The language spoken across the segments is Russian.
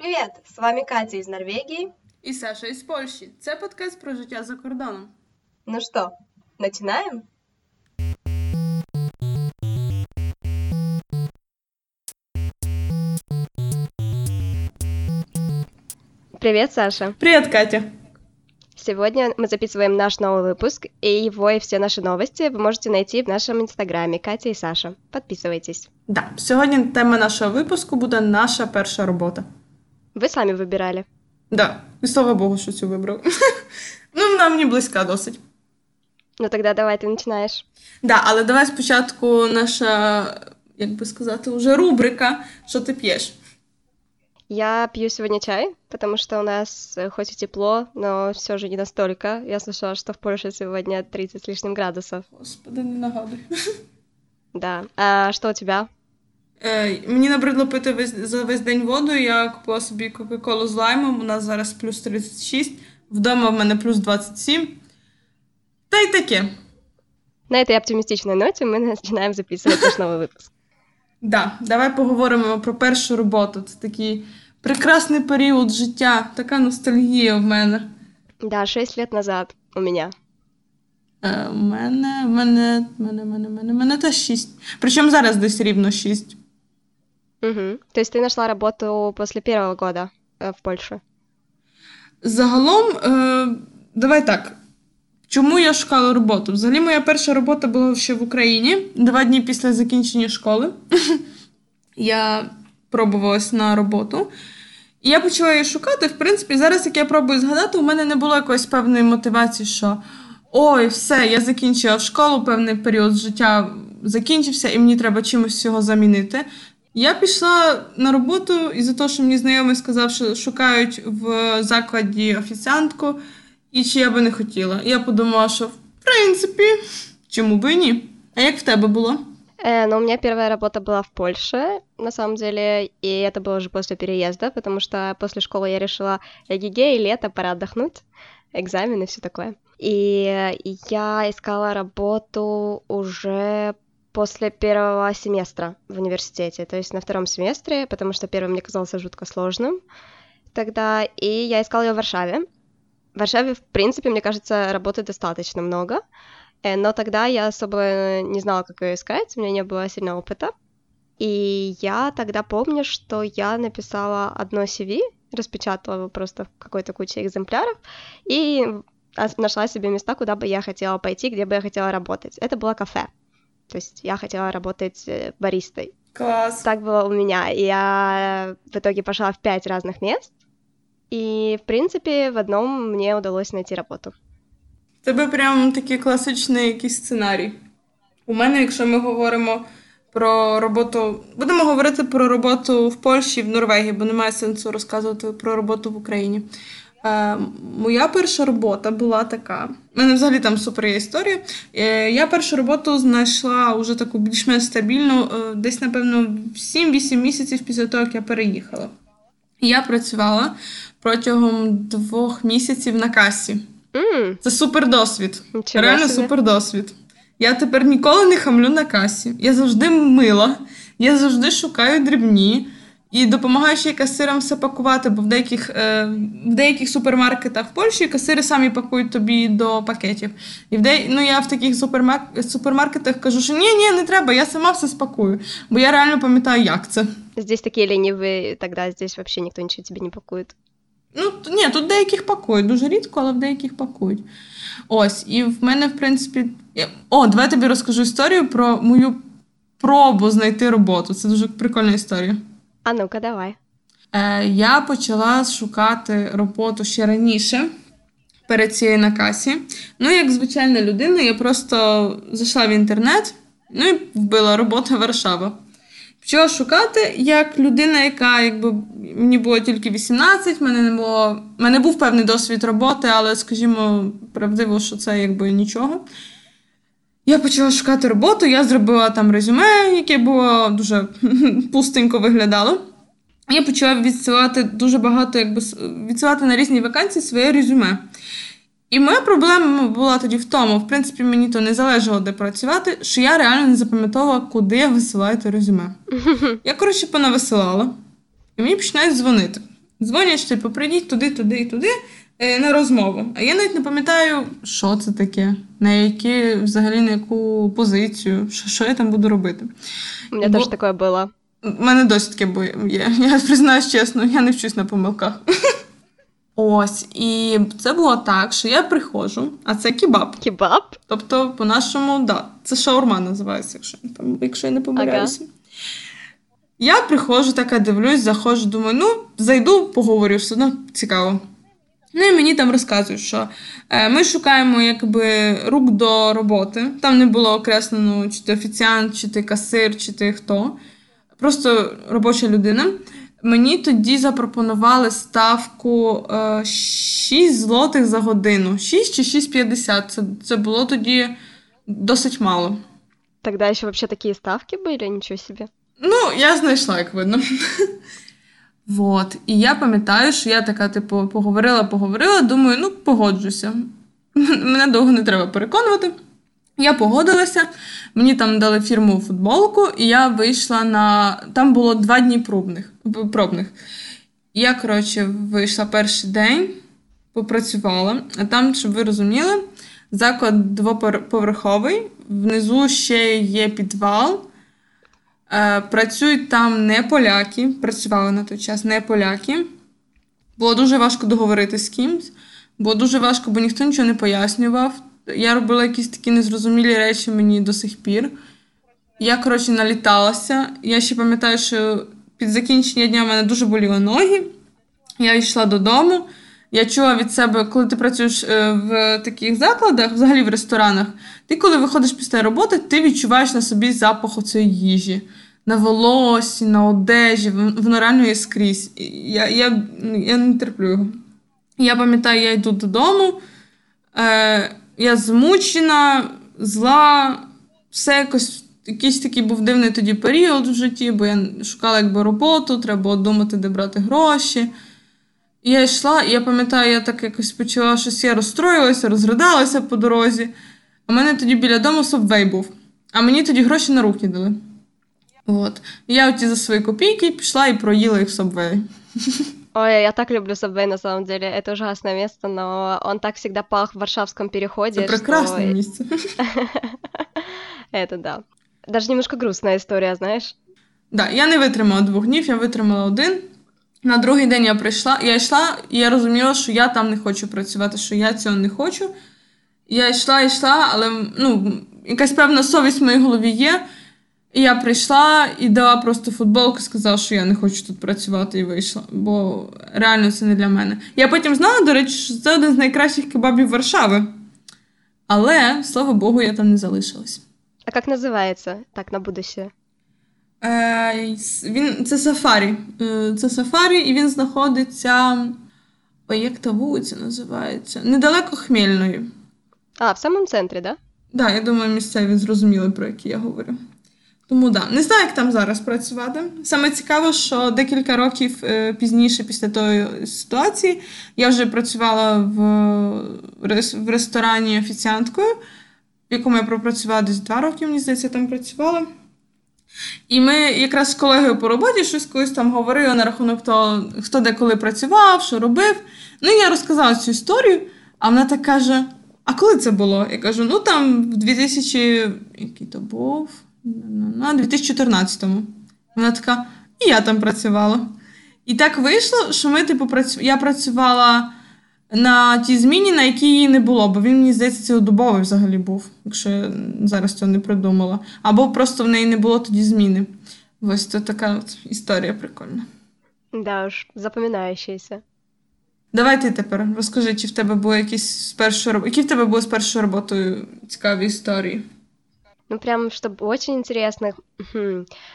Привіт! З вами Катя із Норвегії. І Саша із Польщі. Це подкаст про життя за кордоном. Ну що, починаємо? Привет, Саша. Привет, Катя. Сегодня мы записываем наш новый выпуск, и его и все наши новости вы можете найти в нашем инстаграмі Катя і Саша. Підписуйтесь. Да, сьогодні тема нашого випуску буде наша перша робота. Ви самі вибирали? Да, і слава Богу, що цю вибрав. Ну, вона мені близька досить. Ну, тоді давай ти починаєш. Да, але давай спочатку наша, як би сказати, уже рубрика «Що ти п'єш?». Я пью сегодня чай, потому что у нас хоть и тепло, но все же не настолько. Я слышала, что в Польше сегодня 30 с лишним градусов. Господи, не нагадуй. Да. А что у тебя? Мені набридло пити за весь день воду. Я купила собі кока-колу з лаймом. У нас зараз плюс 36. Вдома в мене плюс 27. Та й таке. На этой оптимистичной ноте мы начинаем записывать наш новый выпуск. Да, давай поговоримо про першу роботу. Це такий прекрасний період життя, така ностальгія в мене. Да, 6 лет назад у мене. У мене теж 6. Причому зараз десь рівно 6. Угу. Тобто ти знайшла роботу після першого року в Польщі? Загалом, давай так. Чому я шукала роботу? Взагалі, моя перша робота була ще в Україні. 2 дні після закінчення школи я пробувалась на роботу. І я почала її шукати. В принципі, зараз, як я пробую згадати, у мене не було якоїсь певної мотивації, що «Ой, все, я закінчила школу, певний період життя закінчився, і мені треба чимось цього замінити». Я пішла на роботу із-за того, що мені знайомий сказав, що шукають в закладі офіціантку, і чи я би не хотіла. Я подумала, що в принципі, чому би і ні. А як в тебе було? Ну, у меня первая работа была в Польше, на самом деле, и это было уже после переезда, потому что после школы я решила, эгегей, лето, пора отдохнуть, экзамены, все такое. И я искала работу уже после первого семестра в университете, то есть на втором семестре, потому что первый мне казался жутко сложным тогда, и я искала ее в Варшаве. В Варшаве, в принципе, мне кажется, работы достаточно много, но тогда я особо не знала, как ее искать, у меня не было сильного опыта, и я тогда помню, что я написала одно CV, распечатала его просто в какой-то куче экземпляров, и нашла себе места, куда бы я хотела пойти, где бы я хотела работать. Это было кафе, то есть я хотела работать баристой. Класс! Так было у меня, я в итоге пошла в 5 разных мест, і, в принципі, в одному мені вдалося знайти роботу. В тебе прям такий класичний якийсь сценарій. У мене, якщо ми говоримо про роботу... Будемо говорити про роботу в Польщі і в Норвегії, бо немає сенсу розказувати про роботу в Україні. Моя перша робота була така... У мене взагалі там супер є історія. Я першу роботу знайшла уже таку більш-менш стабільну, десь, напевно, 7-8 місяців після того, як я переїхала. Я працювала протягом 2 місяців на касі. Це супердосвід. Реально супердосвід. Я тепер ніколи не хамлю на касі. Я завжди мила, я завжди шукаю дрібні. І допомагаю ще й касирам все пакувати, бо в деяких супермаркетах в Польщі касири самі пакують тобі до пакетів. І я в таких супермаркетах кажу, що ні, не треба, я сама все спакую. Бо я реально пам'ятаю, як це. Здесь такі ліниві, тоді здесь взагалі ніхто нічого тобі не пакує. Ну, ні, тут деяких пакують, дуже рідко, але в деяких пакують. Ось, і в мене, в принципі... давай я тобі розкажу історію про мою пробу знайти роботу. Це дуже прикольна історія. А ну-ка, давай. Я почала шукати роботу ще раніше, перед цією на касі. Ну, як звичайна людина, я просто зайшла в інтернет, ну і вбила робота Варшава. Почала шукати, як людина, яка, якби, мені було тільки 18, в мене був певний досвід роботи, але, скажімо, правдиво, що це, якби, нічого. Я почала шукати роботу, я зробила там резюме, яке було дуже пустенько виглядало. Я почала відсилати дуже багато, відсилати на різні вакансії своє резюме. І моя проблема була тоді в тому, в принципі, мені то не залежало, де працювати, що я реально не запам'ятовувала, куди я висилаю те резюме. Я, коротше, понависилала, і мені починають дзвонити. Дзвонять ще, поприйдіть туди, туди і туди на розмову. А я навіть не пам'ятаю, що це таке, на які, взагалі, на яку позицію, що я там буду робити. У мене теж таке було. У мене досі таке було. Я признаюсь чесно, я не вчусь на помилках. Ось, і це було так, що я приходжу, а це кебаб. Кебаб? Тобто, по-нашому, так, да, це шаурма називається, якщо я не помиляюся. Ага. Я приходжу, така дивлюсь, заходжу, думаю, ну, зайду, поговорю, все одно цікаво. Ну, і мені там розказують, що ми шукаємо, якби, рук до роботи. Там не було окреслено, чи ти офіціант, чи ти касир, чи ти хто. Просто робоча людина. Мені тоді запропонували ставку 6 злотих за годину. 6 чи 6,50. Це було тоді досить мало. Тогда ще взагалі такі ставки були? Нічого собі. Ну, я знайшла, як видно. Вот. І я пам'ятаю, що я така, типу, поговорила, думаю, ну, погоджуся. Мене довго не треба переконувати. Я погодилася, мені там дали фірмову футболку, і я вийшла на... Там було 2 дні пробних. Я, коротше, вийшла перший день, попрацювала. А там, щоб ви розуміли, заклад 2-поверховий, внизу ще є підвал. Працюють там не поляки, працювали на той час не поляки. Було дуже важко договорити з кимсь, було дуже важко, бо ніхто нічого не пояснював. Я робила якісь такі незрозумілі речі мені до сих пір. Я, коротше, наліталася. Я ще пам'ятаю, що під закінчення дня в мене дуже боліли ноги. Я йшла додому. Я чула від себе, коли ти працюєш в таких закладах, взагалі в ресторанах, ти коли виходиш після роботи, ти відчуваєш на собі запах цієї їжі. На волосі, на одежі, воно реально є скрізь. Я не терплю його. Я пам'ятаю, я йду додому, я змучена, зла, все якось, якийсь такий був дивний тоді період в житті, бо я шукала якби роботу, треба було думати, де брати гроші. І я йшла, і я пам'ятаю, я так якось почала, щось я розстроїлася, розридалася по дорозі. У мене тоді біля дому Subway був, а мені тоді гроші на руки дали. От. І я оті за свої копійки пішла і проїла їх в Subway. Ой, я так люблю Subway, на самом деле. Это ужасное место, но он так всегда пах в Варшавском переходе. Это прекрасное что... место. Это да. Даже немножко грустная история, знаешь? Да, я не витримала 2 днів, я витримала 1. На другий день я прийшла, я йшла, і я розуміла, що я там не хочу працювати, що я цього не хочу. Я йшла, але, ну, якась певна совість в моїй голові є. І я прийшла і дала просто футболку, сказала, що я не хочу тут працювати, і вийшла. Бо реально це не для мене. Я потім знала, до речі, що це один з найкращих кебабів Варшави. Але, слава Богу, я там не залишилась. А як називається так на будущее? Це Safari. Це Safari, і він знаходиться... Ой, як та вулиця називається? Недалеко Хмельної. А, в самому центрі, да? Да, я думаю, місцеві зрозуміли, про які я говорю. Тому, да. Не знаю, як там зараз працювати. Саме цікаво, що декілька років пізніше, після тої ситуації, я вже працювала в ресторані офіціанткою, в якому я пропрацювала десь 2 роки, мені здається, я там працювала. І ми якраз з колегою по роботі щось колись там говорили на рахунок того, хто де коли працював, що робив. Ну, я розказала цю історію, а вона так каже, а коли це було? Я кажу, ну там в 2000... Який то був? На 2014-му. Вона така, і я там працювала. І так вийшло, що ми, типу, я працювала на тій зміні, на якій її не було, бо він, мені здається, цілодобовий взагалі був, якщо я зараз цього не придумала. Або просто в неї не було тоді зміни. Ось це така от історія прикольна. Да уж, запам'ятаючася. Давай ти тепер розкажи, чи в тебе були які в тебе були з першою роботою цікаві історії? Ну, прям, чтобы очень интересных.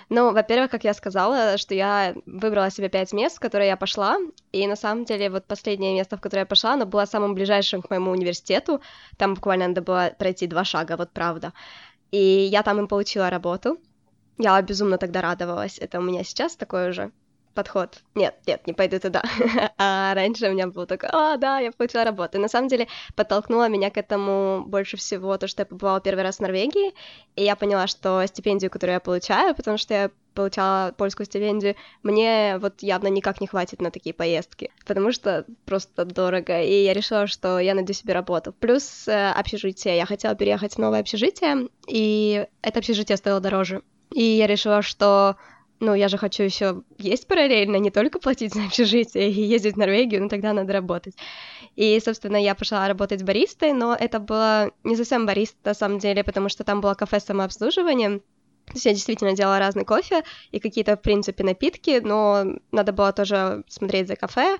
Ну, во-первых, как я сказала, что я выбрала себе 5 мест, в которые я пошла, и на самом деле вот последнее место, в которое я пошла, оно было самым ближайшим к моему университету, там буквально надо было пройти 2 шага, вот правда, и я там и получила работу, я безумно тогда радовалась, это у меня сейчас такое уже подход. Нет, не пойду туда. А раньше у меня был такой, да, я получила работу. И на самом деле подтолкнуло меня к этому больше всего то, что я побывала первый раз в Норвегии, и я поняла, что стипендию, которую я получаю, потому что я получала польскую стипендию, мне вот явно никак не хватит на такие поездки, потому что просто дорого, и я решила, что я найду себе работу. Плюс общежитие. Я хотела переехать в новое общежитие, и это общежитие стоило дороже. И я решила, что, я же хочу еще есть параллельно, не только платить за общежитие и ездить в Норвегию, тогда надо работать. И, собственно, я пошла работать баристой, но это было не совсем бариста, на самом деле, потому что там было кафе с самообслуживанием. То есть я действительно делала разный кофе и какие-то, в принципе, напитки, но надо было тоже смотреть за кафе,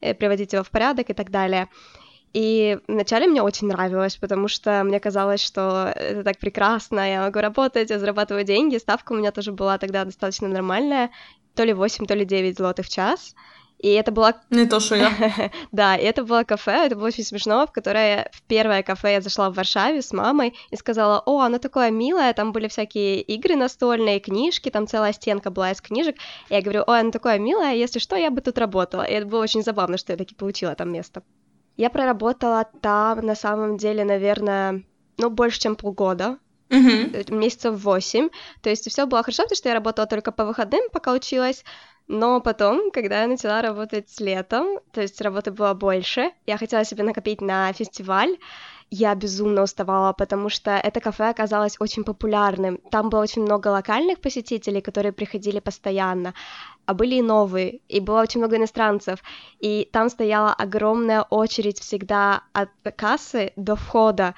приводить его в порядок и так далее. И вначале мне очень нравилось, потому что мне казалось, что это так прекрасно, я могу работать, я зарабатываю деньги, ставка у меня тоже была тогда достаточно нормальная, то ли 8, то ли 9 злотых в час. И это было... Не то, что я. Да, и это было кафе, это было очень смешно, в первое кафе я зашла в Варшаве с мамой и сказала, оно такое милое, там были всякие игры настольные, книжки, там целая стенка была из книжек, и я говорю, оно такое милое, если что, я бы тут работала. И это было очень забавно, что я таки получила там место. Я проработала там, на самом деле, наверное, больше, чем полгода. Месяцев 8, то есть все было хорошо, потому что я работала только по выходным, пока училась, но потом, когда я начала работать летом, то есть работы было больше, я хотела себе накопить на фестиваль, я безумно уставала, потому что это кафе оказалось очень популярным, там было очень много локальных посетителей, которые приходили постоянно, а были и новые, и было очень много иностранцев, и там стояла огромная очередь всегда от кассы до входа,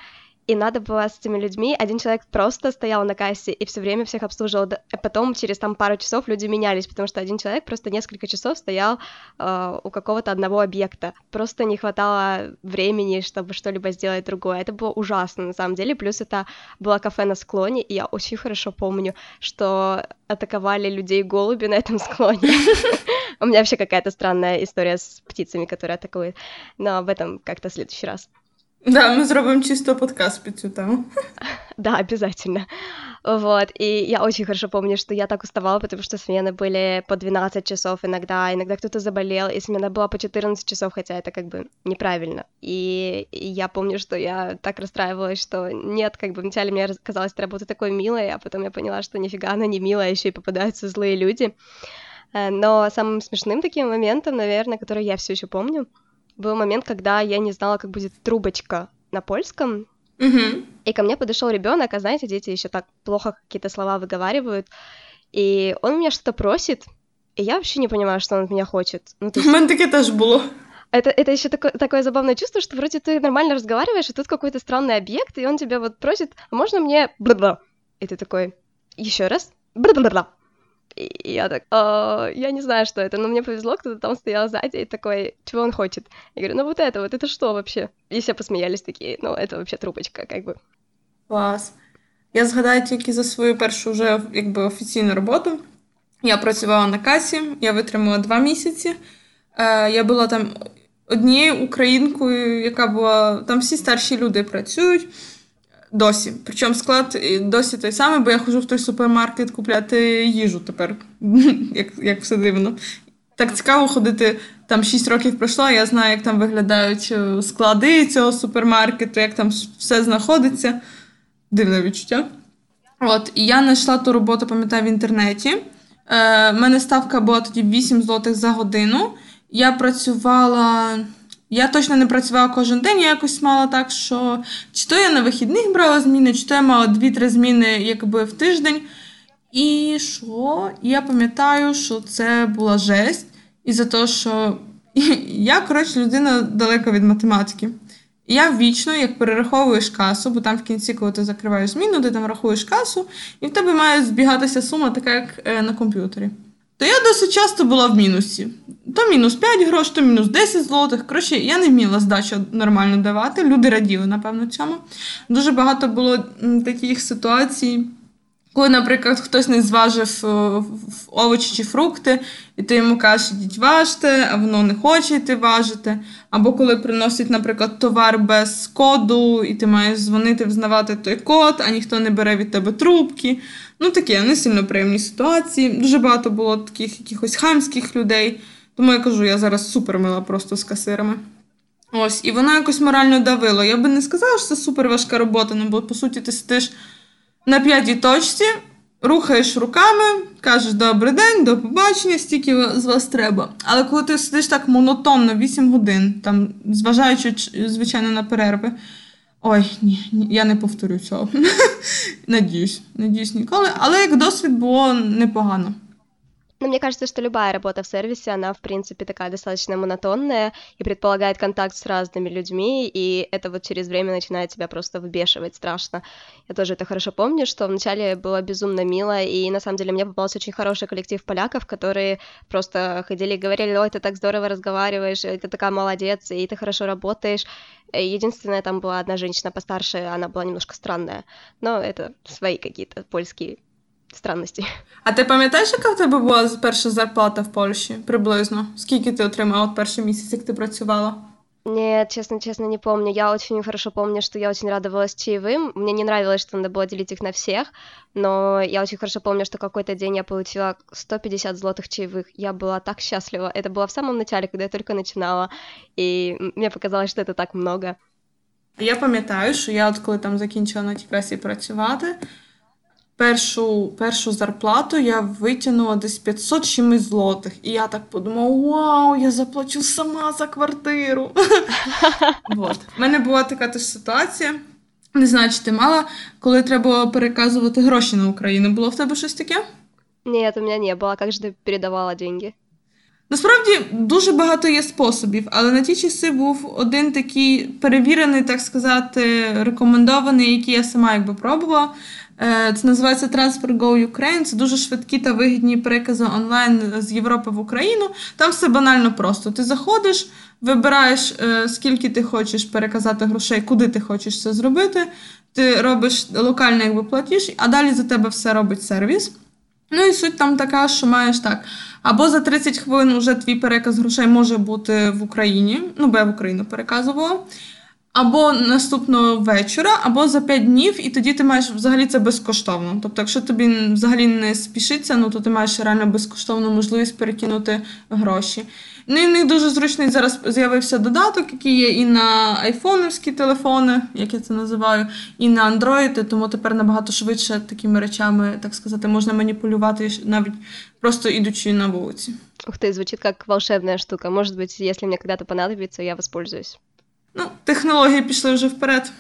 и надо было с этими людьми, один человек просто стоял на кассе и все время всех обслуживал, а потом через пару часов люди менялись, потому что один человек просто несколько часов стоял у какого-то одного объекта, просто не хватало времени, чтобы что-либо сделать другое, это было ужасно на самом деле, плюс это было кафе на склоне, и я очень хорошо помню, что атаковали людей голуби на этом склоне. У меня вообще какая-то странная история с птицами, которые атакуют, но об этом как-то в следующий раз. Да, мы зробимо чисто подкаст п'ятью там. Да, обязательно. Вот, и я очень хорошо помню, что я так уставала, потому что смены были по 12 часов иногда кто-то заболел, и смена была по 14 часов, хотя это неправильно. И я помню, что я так расстраивалась, что нет, вначале мне казалось, эта работа такой милой, а потом я поняла, что нифига она не милая, еще и попадаются злые люди. Но самым смешным таким моментом, наверное, который я все еще помню, был момент, когда я не знала, как будет трубочка на польском, и ко мне подошел ребенок, а знаете, дети еще так плохо какие-то слова выговаривают, и он меня что-то просит, и я вообще не понимаю, что он от меня хочет. У меня таке теж було. Это еще такое забавное чувство, что вроде ты нормально разговариваешь, а тут какой-то странный объект, и он тебя просит, а можно мне бла-бла? И ты такой, еще раз, бла-бла-бла. И я так, я не знаю, что это, но мне повезло, кто-то там стоял сзади и такой, чего он хочет? Я говорю, это что вообще? И все посмеялись такие, это вообще трубочка, Клас. Я згадаю тільки за свою першу вже, офіційну роботу. Я працювала на касі, я витримала 2 місяці. Я була там однією українкою, яка була... Там всі старші люди працюють. Досі. Причому склад досі той самий, бо я ходжу в той супермаркет купляти їжу тепер, як все дивно. Так цікаво ходити, там 6 років пройшло, я знаю, як там виглядають склади цього супермаркету, як там все знаходиться. Дивне відчуття. І я знайшла ту роботу, пам'ятаю, в інтернеті. У мене ставка була тоді 8 злотих за годину. Я точно не працювала кожен день, я якось мала так, що чи то я на вихідних брала зміни, чи то я мала 2-3 зміни в тиждень. І що? Я пам'ятаю, що це була жесть. І за те, що я, людина далека від математики. І я вічно, як перераховуєш касу, бо там в кінці, коли ти закриваєш зміну, ти там рахуєш касу, і в тебе має збігатися сума, така як на комп'ютері. То я досить часто була в мінусі. То мінус 5 грошей, то мінус 10 злотих. Я не вміла здачу нормально давати. Люди раділи, напевно, цьому. Дуже багато було таких ситуацій, Коли, наприклад, хтось не зважив овочі чи фрукти, і ти йому кажеш, ідіть важте, а воно не хоче йти важити. Або коли приносять, наприклад, товар без коду, і ти маєш дзвонити, взнавати той код, а ніхто не бере від тебе трубки. Ну, такі не сильно приємні ситуації. Дуже багато було таких якихось хамських людей. Тому я кажу, я зараз супер мила просто з касирами. Ось, і вона якось морально давила. Я би не сказала, що це супер важка робота, ну, бо, по суті, ти сидиш на п'ятій точці, рухаєш руками, кажеш «добрий день», «до побачення», стільки з вас треба. Але коли ти сидиш так монотонно 8 годин, там, зважаючи, звичайно, на перерви, ой, ні, я не повторю цього. Надіюсь ніколи. Але як досвід було непогано. Но мне кажется, что любая работа в сервисе, она, в принципе, такая достаточно монотонная и предполагает контакт с разными людьми, и это вот через время начинает тебя просто вбешивать страшно. Я тоже это хорошо помню, что вначале было безумно мило, и на самом деле мне попался очень хороший коллектив поляков, которые просто ходили и говорили, ой, ты так здорово разговариваешь, ты такая молодец, и ты хорошо работаешь. Единственное, там была одна женщина постарше, она была немножко странная, но это свои какие-то польские странності. А ти пам'ятаєш, яка в тебе була перша зарплата в Польщі? Приблизно. Скільки ти отримала от перший місяць, як ти працювала? Нет, честно, не помню. Я очень хорошо помню, что я очень радовалась чаевым. Мне не нравилось, что надо было делить их на всех, но я очень хорошо помню, что какой-то день я получила 150 злотых чаевых. Я была так счастлива. Это было в самом начале, когда я только начинала, и мне показалось, что это так много. Я пам'ятаю, що я от коли там закінчила на тій красі працювати, першу зарплату я витягнула десь 500 чимось злотих. І я так подумала, вау, я заплачу сама за квартиру. У мене була така теж ситуація, не знаю, чи ти мала, коли треба було переказувати гроші на Україну. Було в тебе щось таке? Ні, у мене не було. Як же ти передавала гроші? Насправді, дуже багато є способів, але на ті часи був один такий перевірений, так сказати, рекомендований, який я сама якби пробувала. Це називається TransferGo Ukraine. Це дуже швидкі та вигідні перекази онлайн з Європи в Україну. Там все банально просто. Ти заходиш, вибираєш, скільки ти хочеш переказати грошей, куди ти хочеш це зробити. Ти робиш локальний якби платіж, а далі за тебе все робить сервіс. Ну і суть там така, що маєш так. Або за 30 хвилин вже твій переказ грошей може бути в Україні. Ну, бо я в Україну переказувала. Або наступного вечора, або за 5 днів, і тоді ти маєш взагалі це безкоштовно. Тобто, якщо тобі взагалі не спішиться, ну, то ти маєш реально безкоштовну можливість перекинути гроші. Ну, і в них дуже зручний зараз з'явився додаток, який є і на айфонівські телефони, як я це називаю, і на андроїди, тому тепер набагато швидше такими речами, так сказати, можна маніпулювати навіть просто ідучи на вулиці. Ух ти, звучить як волшебна штука. Може бути, якщо мені коли-то понадобиться, я використаюсь. Ну, технологии пішли уже вперед.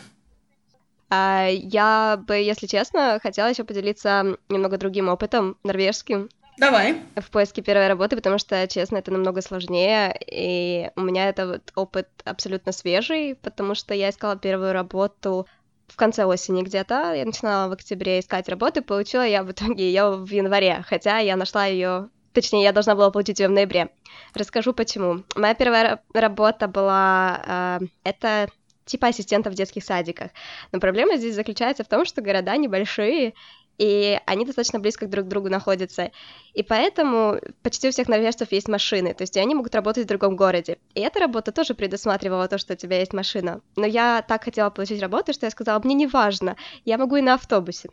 Я бы, если честно, хотела еще поделиться немного другим опытом, норвежским. Давай. В поиске первой работы, потому что, честно, это намного сложнее, и у меня это вот опыт абсолютно свежий, потому что я искала первую работу в конце осени где-то, я начинала в октябре искать работу, получила я в итоге ее в январе, хотя я нашла ее... Точнее, я должна была получить ее в ноябре. Расскажу, почему. Моя первая работа была... это типа ассистента в детских садиках. Но проблема здесь заключается в том, что города небольшие, и они достаточно близко друг к другу находятся. И поэтому почти у всех норвежцев есть машины, то есть они могут работать в другом городе. И эта работа тоже предусматривала то, что у тебя есть машина. Но я так хотела получить работу, что я сказала, мне не важно, я могу и на автобусе.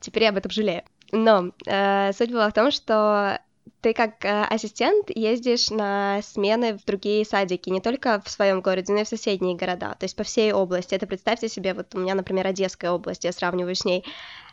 Теперь я об этом жалею. Но суть была в том, что... Ты как ассистент ездишь на смены в другие садики, не только в своем городе, но и в соседние города, то есть по всей области. Это представьте себе, вот у меня, например, Одесская область, я сравниваю с ней.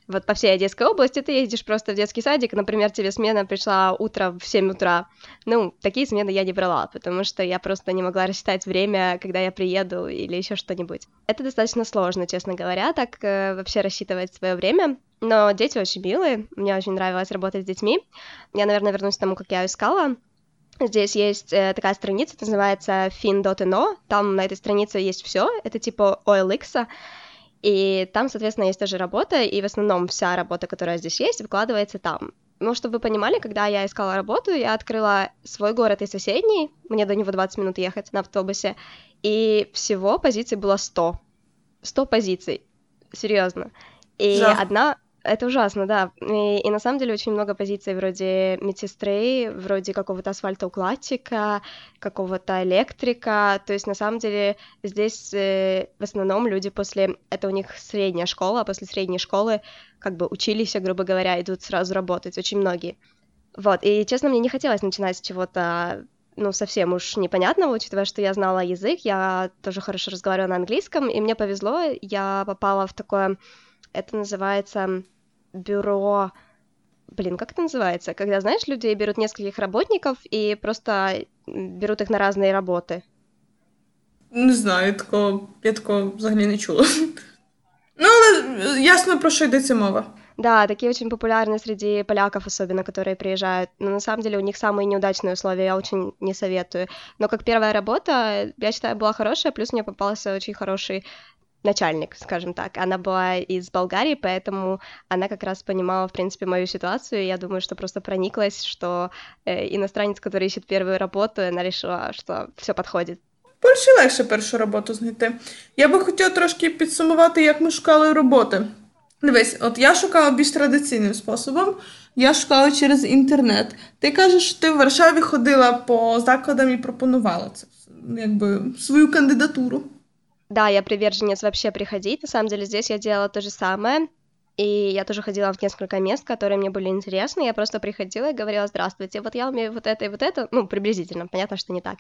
Вот по всей Одесской области ты ездишь просто в детский садик, например, тебе смена пришла утром в 7 утра. Ну, такие смены я не брала, потому что я просто не могла рассчитать время, когда я приеду или еще что-нибудь. Это достаточно сложно, честно говоря, так вообще рассчитывать свое время. Но дети очень милые, мне очень нравилось работать с детьми. Я, наверное, вернусь к тому, как я искала. Здесь есть такая страница, называется fin.no. Там на этой странице есть все, это типа OLX-а. И там, соответственно, есть тоже работа, и в основном вся работа, которая здесь есть, выкладывается там. Ну, чтобы вы понимали, когда я искала работу, я открыла свой город и соседний, мне до него 20 минут ехать на автобусе, и всего позиций было 100 позиций, серьезно. И одна... Это ужасно, да. И на самом деле очень много позиций вроде медсестры, вроде какого-то асфальтоукладчика, какого-то электрика. То есть на самом деле здесь в основном люди после... Это у них средняя школа, а после средней школы как бы учились, грубо говоря, идут сразу работать, очень многие. Вот, и честно, мне не хотелось начинать с чего-то, ну, совсем уж непонятного, учитывая, что я знала язык, я тоже хорошо разговаривала на английском, и мне повезло, я попала в такое... Это называется бюро... Блин, как это называется? Когда, знаешь, людей берут нескольких работников и просто берут их на разные работы. Не знаю, я такого взагалі не чула. Ну, але ясно, про що йдеться мова. Да, такие очень популярны среди поляков, особенно, которые приезжают. Но на самом деле у них самые неудачные условия, я очень не советую. Но как первая работа, я считаю, была хорошая, плюс мне попался очень хороший... начальник, скажем так. Она была из Болгарии, поэтому она как раз понимала, в принципе, мою ситуацию. Я думаю, что просто прониклась, что иностранец, который ищет первую работу, она решила, что все подходит. В Польщі легше першу роботу знайти. Я би хотіла трошки підсумувати, як ми шукали роботи. Дивись, от я шукала більш традиційним способом. Я шукала через інтернет. Ти кажеш, що ти в Варшаві ходила по закладам і пропонувала це, якби, свою кандидатуру. Да, я приверженец вообще приходить. На самом деле здесь я делала то же самое. И я тоже ходила в несколько мест, которые мне были интересны. Я просто приходила и говорила: здравствуйте, вот я умею вот это и вот это. Ну, приблизительно, понятно, что не так.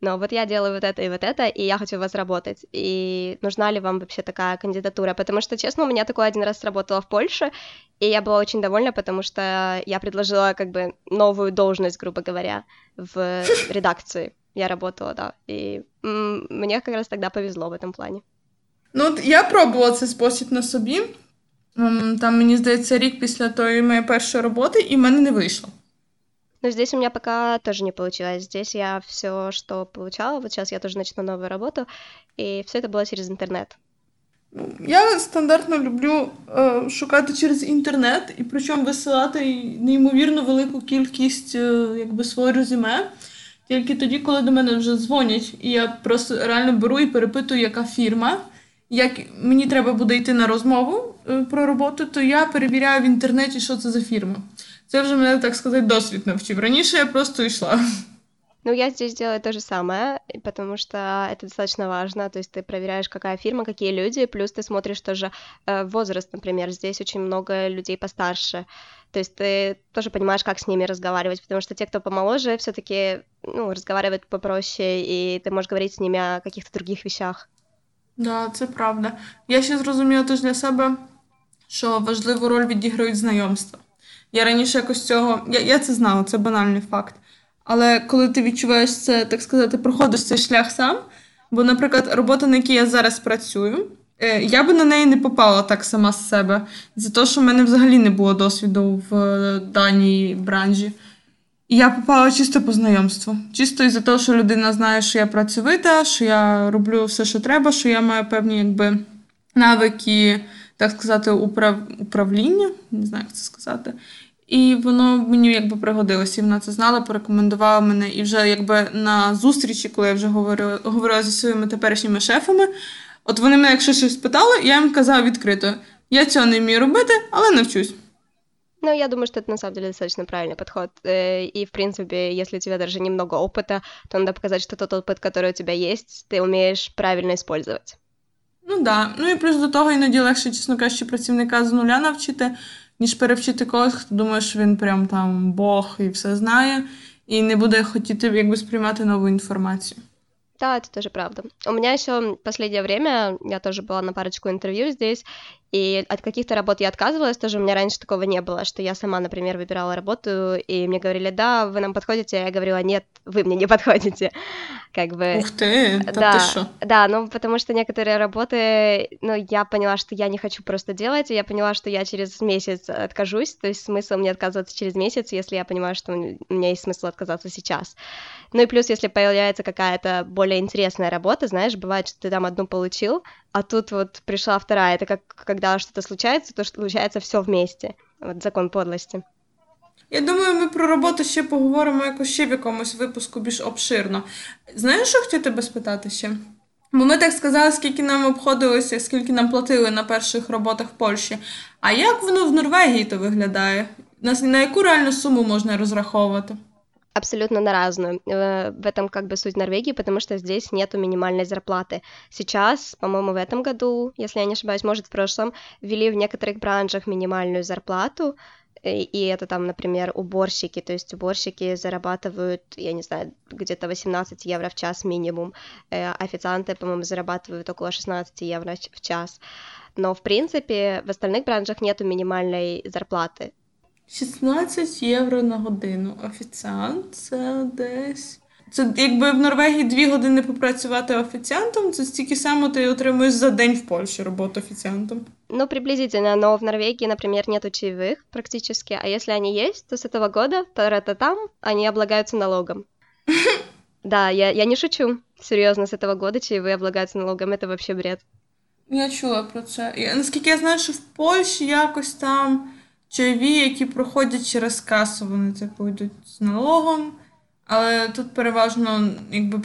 Но вот я делаю вот это и вот это, и я хочу у вас работать. И нужна ли вам вообще такая кандидатура? Потому что, честно, у меня такое один раз сработало в Польше, и я была очень довольна, потому что я предложила как бы новую должность, грубо говоря, в редакции. Я работала, да, и мне как раз тогда повезло в этом плане. Ну, от я пробувала цей спосіб на собі. Там, мені здається, рік після тої моєї першої роботи, і в мене не вийшло. Ну, здесь у меня пока тоже не получилось. Здесь я все, что получала, вот сейчас я тоже начну новую работу, и все это было через интернет. Я стандартно люблю шукати через інтернет, і причому висилати неймовірно велику кількість, якби, своє резюме. Тільки тоді, коли до мене вже дзвонять, і я просто реально беру і перепитую, яка фірма, як мені треба буде йти на розмову про роботу, то я перевіряю в інтернеті, що це за фірма. Це вже мене, так сказати, досвід навчив. Раніше я просто йшла. Ну, я здесь делаю то же самое, потому что это достаточно важно. То есть ты проверяешь, какая фирма, какие люди, плюс ты смотришь тоже возраст, например. Здесь очень много людей постарше. То есть ты тоже понимаешь, как с ними разговаривать, потому что те, кто помоложе, все-таки, ну, разговаривают попроще, и ты можешь говорить с ними о каких-то других вещах. Да, це правда. Я ще зрозуміла теж для себе, що важливу роль відіграють знайомства. Я раніше якось цього... Я це знала, це банальний факт. Але коли ти відчуваєш це, так сказати, проходиш цей шлях сам, бо, наприклад, робота, на якій я зараз працюю, я би на неї не попала так сама з себе, за те, що в мене взагалі не було досвіду в даній бранжі. І я попала чисто по знайомству. Чисто із-за того, що людина знає, що я працьовита, що я роблю все, що треба, що я маю певні, якби, навики, так сказати, управління, не знаю, як це сказати. І воно мені, якби, пригодилось, і вона це знала, порекомендувала мене. І вже, якби, на зустрічі, коли я вже говорила зі своїми теперішніми шефами, от вони мене, якщо щось питали, я їм казала відкрито: я цього не вмію робити, але навчусь. Ну, я думаю, что это, на самом деле, достаточно правильный подход. И, в принципе, если у тебя даже немного опыта, то надо показать, что тот опыт, который у тебя есть, ты умеешь правильно использовать. Ну, да. Ну, і плюс до того, іноді легше, чесно кажучи, працівника з нуля навчити, ніж перевчити когось, хто думає, що він прям там бог і все знає, і не буде хотіти, якби, сприймати нову інформацію. Да, это тоже правда. У меня еще последнее время, я тоже была на парочку интервью здесь, и от каких-то работ я отказывалась, тоже у меня раньше такого не было, что я сама, например, выбирала работу, и мне говорили: да, вы нам подходите, а я говорила: нет, вы мне не подходите. Как бы... Ух ты, да, так ты шо? Да, ну потому что некоторые работы, ну, я поняла, что я не хочу просто делать, и я поняла, что я через месяц откажусь, то есть смысл мне отказываться через месяц, если я понимаю, что у меня есть смысл отказаться сейчас. Ну и плюс, если появляется какая-то более интересная работа, знаешь, бывает, что ты там одну получил, а тут вот пришла вторая. Это как когда что-то случается, то случается все вместе. Вот закон подлости. Я думаю, ми про роботу ще поговоримо якось ще в якомусь випуску більш обширно. Знаєш, що хотіла тебе спитати ще? Бо ми так сказали, скільки нам обходилося, скільки нам платили на перших роботах в Польщі. А як воно в Норвегії то виглядає? На яку реальну сумму можно разраховывать? Абсолютно на разную. В этом как бы суть Норвегии, потому что здесь нету минимальной зарплаты. Сейчас, по-моему, в этом году, если я не ошибаюсь, может в прошлом, ввели в некоторых branжах минимальную зарплату, и это там, например, уборщики, то есть уборщики зарабатывают, я не знаю, где-то 18 евро в час минимум, официанты, по-моему, зарабатывают около 16 евро в час, но в принципе в остальных branжах нету минимальной зарплаты. 16 євро на годину. Офіціант – це десь... Це якби в Норвегії 2 години попрацювати офіціантом, це стільки само ти отримуєш за день в Польщі роботу офіціантом. Ну, приблизительно, но в Норвегии, например, нету чаевых практически, а если они есть, то с этого года, тара-та-там, они облагаются налогом. Да, я не шучу. Серьезно, с этого года чаевые облагаются налогом, это вообще бред. Я чула про це. Наскільки я знаю, що в Польщі якось там... Чайові, які проходять через касу, вони типу йдуть з налогом, але тут переважно якби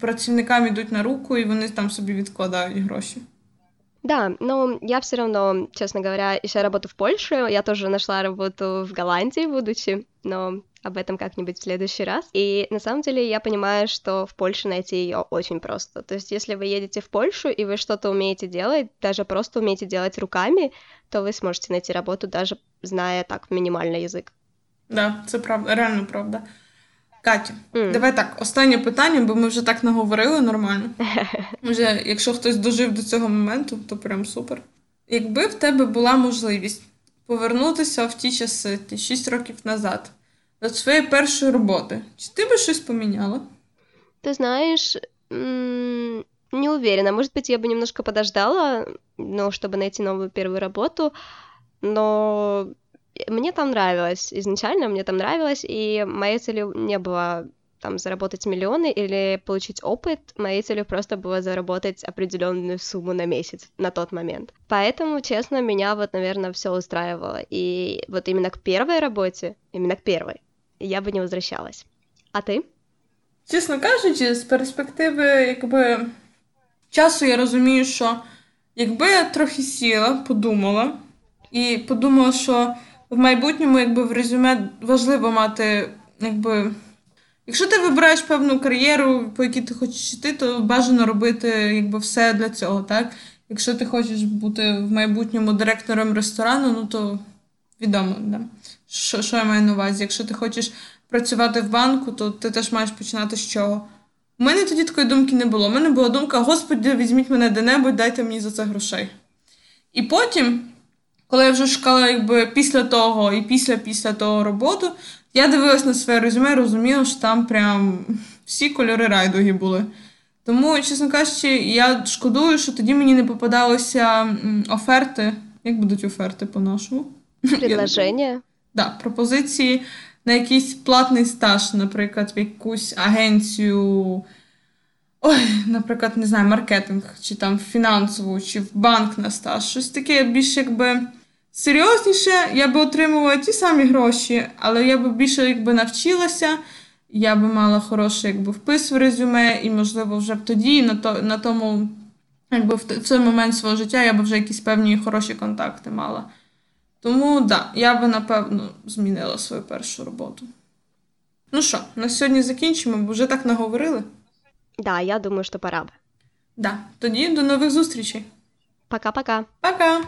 працівникам йдуть на руку і вони там собі відкладають гроші. Да, но я все равно, честно говоря, ища работу в Польше, я тоже нашла работу в Голландии, будучи, но об этом как-нибудь в следующий раз. И на самом деле я понимаю, что в Польше найти ее очень просто. То есть если вы едете в Польшу и вы что-то умеете делать, даже просто умеете делать руками, то вы сможете найти работу, даже зная так минимальный язык. Да, це правда, реально правда. Катя, давай так, останнє питання, бо ми вже так наговорили нормально. Вже, якщо хтось дожив до цього моменту, то прям супер. Якби в тебе була можливість повернутися в ті часи, 6 років назад, до своєї першої роботи, чи ти би щось поміняла? Ти знаєш, не уверена. Может быть, я бы немножко подождала, ну, чтобы найти новую первую работу, но... Мне там нравилось изначально, мне там нравилось, и моей целью не было там заработать миллионы или получить опыт, моей целью просто было заработать определенную сумму на месяц на тот момент. Поэтому, честно, меня вот, наверное, все устраивало, и вот именно к первой работе, именно к первой, я бы не возвращалась. А ты? Чесно кажучи, з перспективи, якби, часу я розумію, що якби я трохи сіла, подумала, що в майбутньому, якби в резюме важливо мати, якби, якщо ти вибираєш певну кар'єру, по якій ти хочеш йти, то бажано робити, якби, все для цього, так? Якщо ти хочеш бути в майбутньому директором ресторану, ну то відомо, да? Що я маю на увазі. Якщо ти хочеш працювати в банку, то ти теж маєш починати з чого. У мене тоді такої думки не було. У мене була думка: Господи, візьміть мене де-небудь, дайте мені за це грошей. І потім, коли я вже шукала, якби, після того і після того роботу, я дивилась на своє резюме, розуміла, що там прям всі кольори райдуги були. Тому, чесно кажучи, я шкодую, що тоді мені не попадалися оферти. Як будуть оферти по-нашому? Предложення? Так, пропозиції на якийсь платний стаж, наприклад, в якусь агенцію... Ой, наприклад, не знаю, маркетинг, чи там фінансову, чи в банк на стаж. Щось таке більш, якби, серйозніше. Я би отримувала ті самі гроші, але я би більше, якби, навчилася, я би мала хороший, якби, впис в резюме, і, можливо, вже б тоді, на тому, якби, в цей момент свого життя, я би вже якісь певні хороші контакти мала. Тому, да, я би, напевно, змінила свою першу роботу. Ну що, на сьогодні закінчимо, бо вже так наговорили. Да, я думаю, что пора бы. Да, тоді до нових зустрічей. Пока-пока. Пока.